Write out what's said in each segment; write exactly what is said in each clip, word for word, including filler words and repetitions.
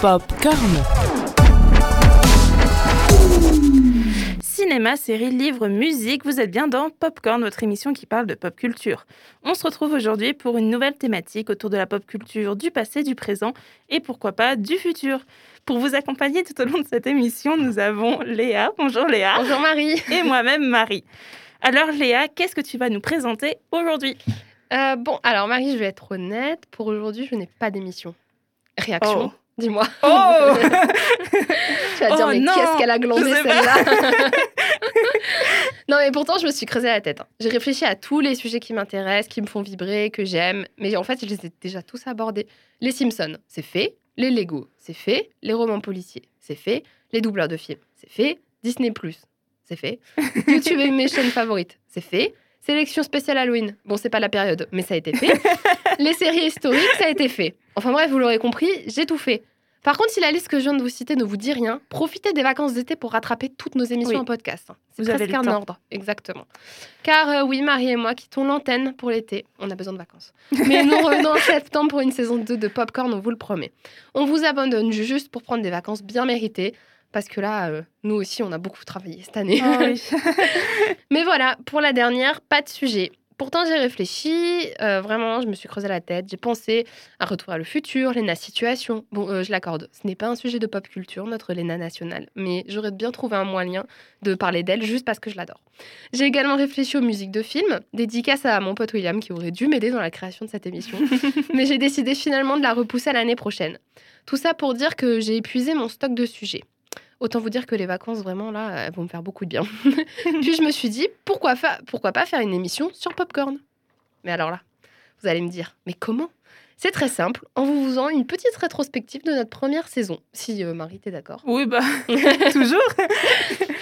Popcorn. Cinéma, séries, livres, musique, vous êtes bien dans Popcorn, votre émission qui parle de pop culture. On se retrouve aujourd'hui pour une nouvelle thématique autour de la pop culture du passé, du présent et pourquoi pas du futur. Pour vous accompagner tout au long de cette émission, nous avons Léa. Bonjour Léa. Bonjour Marie. Et moi-même Marie. Alors Léa, qu'est-ce que tu vas nous présenter aujourd'hui ? euh, Bon, alors Marie, je vais être honnête, pour aujourd'hui je n'ai pas d'émission. Réaction, oh. Dis-moi. Oh Tu vas oh dire, mais non, qu'est-ce qu'elle a glandé celle-là. Non, mais pourtant, je me suis creusé la tête. J'ai réfléchi à tous les sujets qui m'intéressent, qui me font vibrer, que j'aime. Mais en fait, je les ai déjà tous abordés. Les Simpsons, c'est fait. Les Lego, c'est fait. Les romans policiers, c'est fait. Les doubleurs de films, c'est fait. Disney plus, c'est fait. YouTube et mes chaînes favorites, c'est fait. Sélection spéciale Halloween. Bon, c'est pas la période, mais ça a été fait. Les séries historiques, ça a été fait. Enfin bref, vous l'aurez compris, j'ai tout fait. Par contre, si la liste que je viens de vous citer ne vous dit rien, profitez des vacances d'été pour rattraper toutes nos émissions oui. en podcast. C'est vous presque un temps. Ordre, exactement. Car euh, oui, Marie et moi quittons l'antenne pour l'été. On a besoin de vacances. Mais nous revenons en septembre pour une saison deux de Popcorn, on vous le promet. On vous abandonne juste pour prendre des vacances bien méritées. Parce que là, euh, nous aussi, on a beaucoup travaillé cette année. Oh oui. Mais voilà, pour la dernière, pas de sujet. Pourtant, j'ai réfléchi, euh, vraiment, je me suis creusé la tête. J'ai pensé à Retour à le futur, Léna Situation. Bon, euh, je l'accorde, ce n'est pas un sujet de pop culture, notre Léna nationale. Mais j'aurais bien trouvé un moyen de parler d'elle juste parce que je l'adore. J'ai également réfléchi aux musiques de films, dédicace à mon pote William qui aurait dû m'aider dans la création de cette émission. Mais j'ai décidé finalement de la repousser à l'année prochaine. Tout ça pour dire que j'ai épuisé mon stock de sujets. Autant vous dire que les vacances, vraiment, là, elles vont me faire beaucoup de bien. Puis je me suis dit, pourquoi, fa- pourquoi pas faire une émission sur Popcorn ? Mais alors là, vous allez me dire, mais comment ? C'est très simple, en vous faisant une petite rétrospective de notre première saison. Si euh, Marie, t'es d'accord ? Oui, bah, toujours.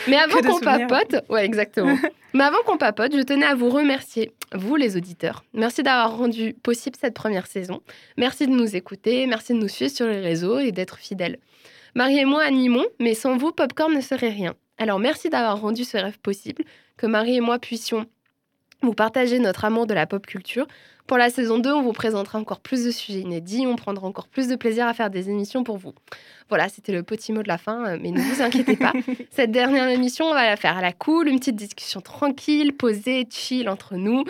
Mais avant qu'on souvenirs. papote... Ouais, exactement. Mais avant qu'on papote, je tenais à vous remercier, vous les auditeurs. Merci d'avoir rendu possible cette première saison. Merci de nous écouter, merci de nous suivre sur les réseaux et d'être fidèles. Marie et moi animons, mais sans vous, Popcorn ne serait rien. Alors merci d'avoir rendu ce rêve possible, que Marie et moi puissions vous partager notre amour de la pop culture. Pour la saison deux, on vous présentera encore plus de sujets inédits, on prendra encore plus de plaisir à faire des émissions pour vous. Voilà, c'était le petit mot de la fin, mais ne vous inquiétez pas. Cette dernière émission, on va la faire à la cool, une petite discussion tranquille, posée, chill entre nous.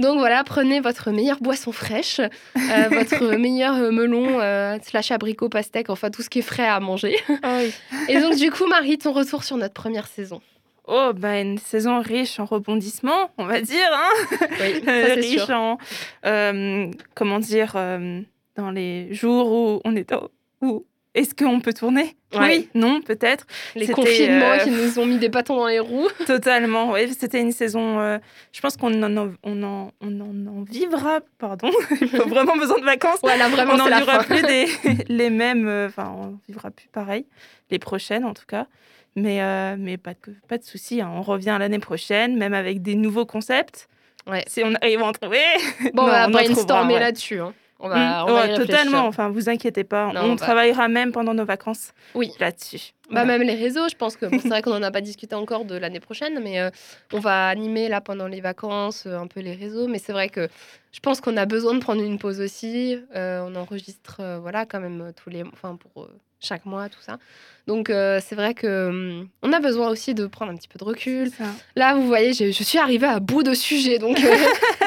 Donc voilà, prenez votre meilleure boisson fraîche, euh, votre meilleur melon, euh, slash abricot, pastèque, enfin tout ce qui est frais à manger. Ah oui. Et donc du coup, Marie, ton retour sur notre première saison. Oh, bah, une saison riche en rebondissements, on va dire, hein ? Oui, ça, c'est riche sûr. en, euh, comment dire, euh, dans les jours où on est en... Où est-ce qu'on peut tourner ? Ouais. Oui, non, peut-être. Les c'était, confinements euh, qui nous ont mis des bâtons dans les roues. Totalement, oui, c'était une saison... Euh, je pense qu'on en, on en, on en, en vivra, pardon, il a vraiment besoin de vacances. Voilà, vraiment, on n'en vivra plus des, les mêmes, enfin, euh, on n'en vivra plus pareil, les prochaines en tout cas. Mais, euh, mais pas de, pas de soucis, hein. On revient l'année prochaine, même avec des nouveaux concepts. Ouais. Si on arrive à en trouver... Bon, non, on va brainstormer ouais. là-dessus. Hein. On va, mmh, on va ouais, totalement, enfin, vous inquiétez pas. Non, on on va... travaillera même pendant nos vacances oui. là-dessus. Bah, voilà. Même les réseaux, je pense que... Bon, c'est vrai qu'on n'en a pas discuté encore de l'année prochaine, mais euh, on va animer là pendant les vacances euh, un peu les réseaux. Mais c'est vrai que je pense qu'on a besoin de prendre une pause aussi. Euh, on enregistre euh, voilà, quand même tous les... Enfin, pour... Euh... chaque mois, tout ça. Donc, euh, c'est vrai que hum, on a besoin aussi de prendre un petit peu de recul. Là, vous voyez, je, je suis arrivée à bout de sujets. Donc, euh,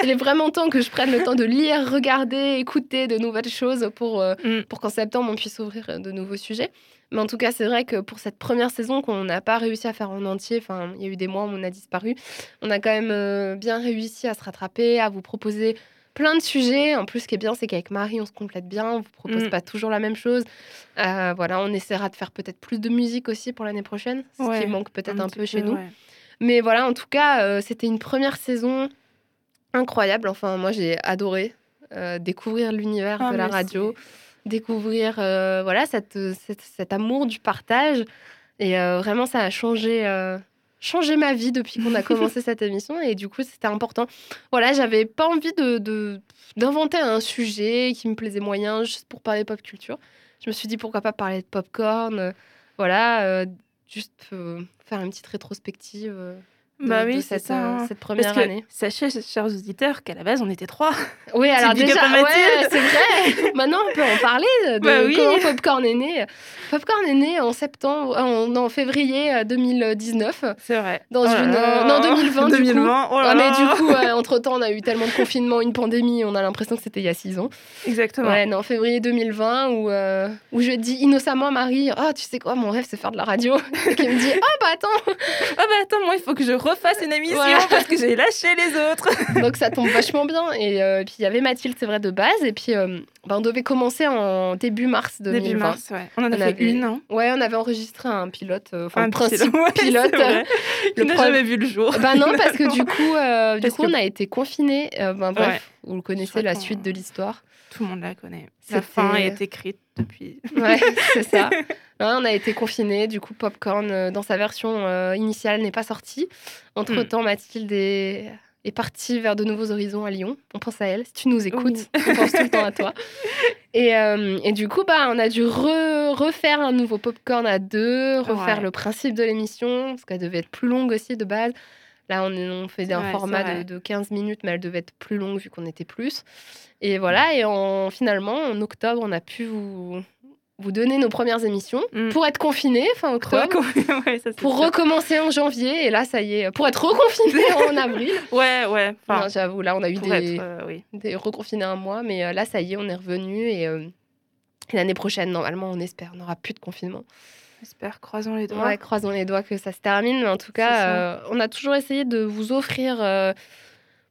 il est vraiment temps que je prenne le temps de lire, regarder, écouter de nouvelles choses pour, euh, mm. pour qu'en septembre, on puisse ouvrir de nouveaux sujets. Mais en tout cas, c'est vrai que pour cette première saison qu'on n'a pas réussi à faire en entier, enfin, il y a eu des mois où on a disparu, on a quand même euh, bien réussi à se rattraper, à vous proposer plein de sujets. En plus, ce qui est bien, c'est qu'avec Marie, on se complète bien. On ne vous propose mmh. pas toujours la même chose. Euh, voilà, on essaiera de faire peut-être plus de musique aussi pour l'année prochaine, ce ouais, qui manque peut-être un, un peu, peu chez nous. Ouais. Mais voilà, en tout cas, euh, c'était une première saison incroyable. Enfin, moi, j'ai adoré euh, découvrir l'univers ah, de la merci. radio, découvrir euh, voilà, cette, cette, cet amour du partage. Et euh, vraiment, ça a changé... Euh, changé ma vie depuis qu'on a commencé cette émission et du coup c'était important. Voilà, j'avais pas envie de, de d'inventer un sujet qui me plaisait moyen juste pour parler pop culture. Je me suis dit pourquoi pas parler de Popcorn, euh, voilà, euh, juste euh, faire une petite rétrospective. Euh, De, bah oui, de cette, c'est ça, hein. cette première Parce que, année. Sachez, chers auditeurs, qu'à la base, on était trois. Oui, alors déjà, ouais, c'est vrai. Maintenant, on peut en parler de bah oui. comment Popcorn est né. Popcorn est né en septembre, en, en février deux mille dix-neuf. C'est vrai. Dans oh une, euh, non, deux mille vingt, deux mille vingt, du coup. Oh là là. Mais du coup, euh, entre-temps, on a eu tellement de confinements, une pandémie, on a l'impression que c'était il y a six ans. Exactement. Ouais, non, février deux mille vingt, où, euh, où je dis innocemment à Marie, « Ah, oh, tu sais quoi, mon rêve, c'est faire de la radio. » Et qui me dit, « Ah, oh, bah attends. Ah, oh, bah attends, moi, il faut que je refasse une émission voilà. parce que j'ai lâché les autres. » Donc ça tombe vachement bien. Et euh, puis il y avait Mathilde, c'est vrai, de base. Et puis euh, bah, on devait commencer en début mars deux mille vingt. Début mars, ouais. On en a on fait avait... une, hein. Ouais, on avait enregistré un pilote, enfin euh, un principe pilote. pilote ouais, euh, n'a pro... jamais vu le jour. Bah non, parce que du coup, euh, du coup que... on a été confinés. Euh, bah, bref, ouais. Vous connaissez la suite de l'histoire. Tout le monde la connaît. La C'était... fin est écrite depuis. Ouais, c'est ça. Là, on a été confinés. Du coup, Popcorn, euh, dans sa version euh, initiale, n'est pas sorti. Entre-temps, mm. Mathilde est... est partie vers de nouveaux horizons à Lyon. On pense à elle. Si tu nous écoutes, oui. on pense tout le temps à toi. Et, euh, et du coup, bah, on a dû re- refaire un nouveau Popcorn à deux, refaire ouais. le principe de l'émission, parce qu'elle devait être plus longue aussi de base. Là, on, on faisait un ouais, format de, de quinze minutes, mais elle devait être plus longue vu qu'on était plus. Et voilà, et en, finalement, en octobre, on a pu vous, vous donner nos premières émissions mm. pour être confinés, fin octobre, Recon... ouais, ça, pour sûr. recommencer en janvier, et là, ça y est, pour être reconfinés en avril. Ouais, ouais. Enfin, non, j'avoue, là, on a eu des, être, euh, oui. des reconfinés un mois, mais euh, là, ça y est, on est revenus. Et euh, l'année prochaine, normalement, on espère, on n'aura plus de confinement. J'espère, croisons les doigts. Ouais, croisons les doigts que ça se termine. Mais en tout cas, euh, on a toujours essayé de vous offrir euh,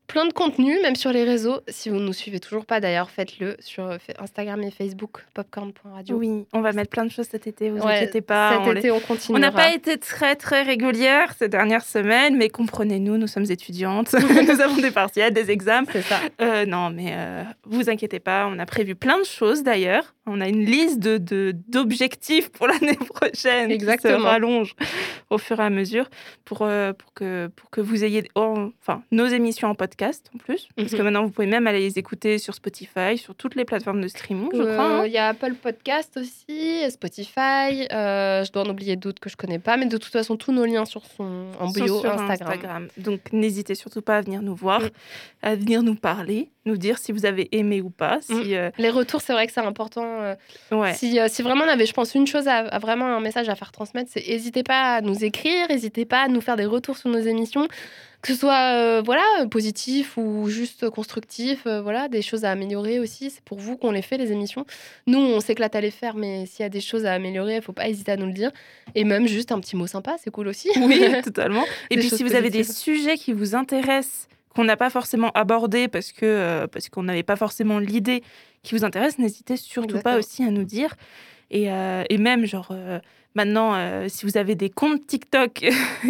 plein de contenus, même sur les réseaux. Si vous ne nous suivez toujours pas, d'ailleurs, faites-le sur Instagram et Facebook, popcorn point radio. Oui, on va mettre plein de choses cet été, vous ouais, inquiétez pas. Cet on été, les... on continuera. On n'a pas été très, très régulières ces dernières semaines, mais comprenez-nous, nous sommes étudiantes. Nous avons des partiels, des examens. C'est ça. Euh, non, mais euh, vous inquiétez pas, on a prévu plein de choses, d'ailleurs. On a une liste de, de, d'objectifs pour l'année prochaine. Exactement. Qui se rallonge au fur et à mesure pour, euh, pour, que, pour que vous ayez oh, enfin, nos émissions en podcast en plus. Mm-hmm. Parce que maintenant, vous pouvez même aller les écouter sur Spotify, sur toutes les plateformes de streaming, je euh, crois. Il hein. y a Apple Podcast aussi, Spotify. Euh, je dois en oublier d'autres que je ne connais pas. Mais de toute façon, tous nos liens sur son, en bio sur Instagram. Instagram. Donc, n'hésitez surtout pas à venir nous voir, mm. à venir nous parler, nous dire si vous avez aimé ou pas. Si, mm. euh... Les retours, c'est vrai que c'est important. Ouais. Si, euh, si vraiment on avait, je pense, une chose, à, à vraiment un message à faire transmettre, c'est n'hésitez pas à nous écrire, n'hésitez pas à nous faire des retours sur nos émissions, que ce soit euh, voilà, positif ou juste constructif, euh, voilà, des choses à améliorer aussi. C'est pour vous qu'on les fait, les émissions. Nous, on s'éclate à les faire, mais s'il y a des choses à améliorer, il ne faut pas hésiter à nous le dire. Et même juste un petit mot sympa, c'est cool aussi. Oui, totalement. Et puis si vous positives. avez des sujets qui vous intéressent, qu'on n'a pas forcément abordé parce, que, euh, parce qu'on n'avait pas forcément l'idée qui vous intéresse, n'hésitez surtout Exactement. pas aussi à nous dire. Et, euh, et même, genre, euh, maintenant, euh, si vous avez des comptes TikTok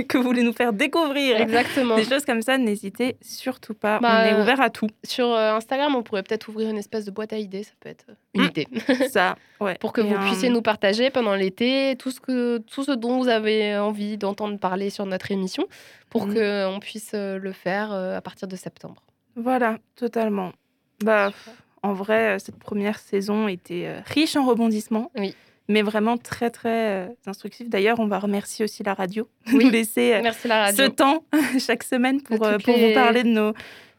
que vous voulez nous faire découvrir, Exactement. des choses comme ça, n'hésitez surtout pas. Bah, on est ouvert à tout. Sur euh, Instagram, on pourrait peut-être ouvrir une espèce de boîte à idées, ça peut être une mmh. idée. Ça, ouais. Pour que et vous un... puissiez nous partager pendant l'été tout ce, que, tout ce dont vous avez envie d'entendre parler sur notre émission, pour mmh. qu'on puisse le faire à partir de septembre. Voilà, totalement. Bah, en vrai, cette première saison était riche en rebondissements, oui. mais vraiment très, très instructive. D'ailleurs, on va remercier aussi la radio de oui. nous laisser la ce temps chaque semaine pour, pour les... vous parler de nos,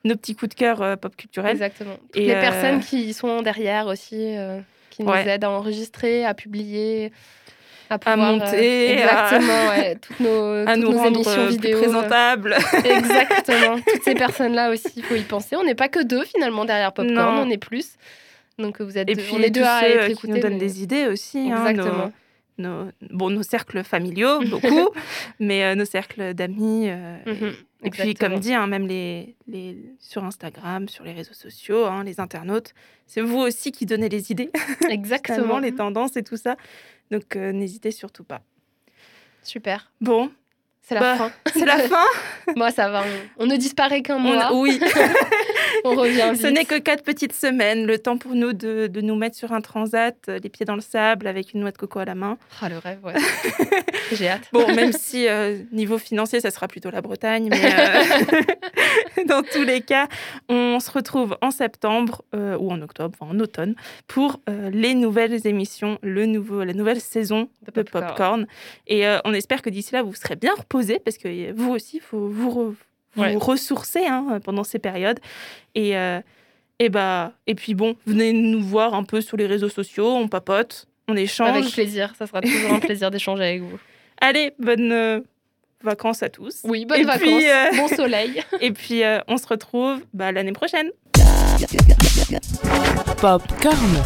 nos petits coups de cœur pop culturels. Exactement. Et les euh... personnes qui sont derrière aussi, euh, qui nous ouais. aident à enregistrer, à publier... À, pouvoir, à monter, euh, exactement, à, ouais, toutes nos, à toutes nous nos rendre émissions euh, vidéo, plus présentables. Euh, exactement, toutes ces personnes-là aussi, il faut y penser. On n'est pas que deux finalement derrière Popcorn, non. on est plus. Donc vous êtes et deux, puis on est deux à être écoutés. Et puis nous donnent mais... des idées aussi. Exactement. Hein, nos, nos, bon, nos cercles familiaux, beaucoup, mais euh, nos cercles d'amis. Euh, mm-hmm. Et Exactement. puis, comme dit, hein, même les, les, sur Instagram, sur les réseaux sociaux, hein, les internautes, c'est vous aussi qui donnez les idées. Exactement. Les tendances et tout ça. Donc, euh, n'hésitez surtout pas. Super. Bon. C'est la bah, fin. C'est la fin. Moi, ça va. On, on ne disparaît qu'un mois. On, oui. On revient vite. Ce n'est que quatre petites semaines, le temps pour nous de, de nous mettre sur un transat, les pieds dans le sable, avec une noix de coco à la main. Ah, le rêve, ouais. J'ai hâte. Bon, même si euh, niveau financier, ça sera plutôt la Bretagne, mais euh, dans tous les cas, on se retrouve en septembre euh, ou en octobre, enfin en automne, pour euh, les nouvelles émissions, le nouveau, la nouvelle saison de, de Popcorn. Popcorn. Et euh, on espère que d'ici là, vous serez bien reposés, parce que vous aussi, il faut vous re- vous ouais. ressourcer hein, pendant ces périodes. Et, euh, et, bah, et puis bon, venez nous voir un peu sur les réseaux sociaux, on papote, on échange. Avec plaisir, ça sera toujours un plaisir d'échanger avec vous. Allez, bonnes euh, vacances à tous. Oui, bonnes et vacances, puis, euh, bon soleil. Et puis euh, on se retrouve bah, l'année prochaine. Popcorn.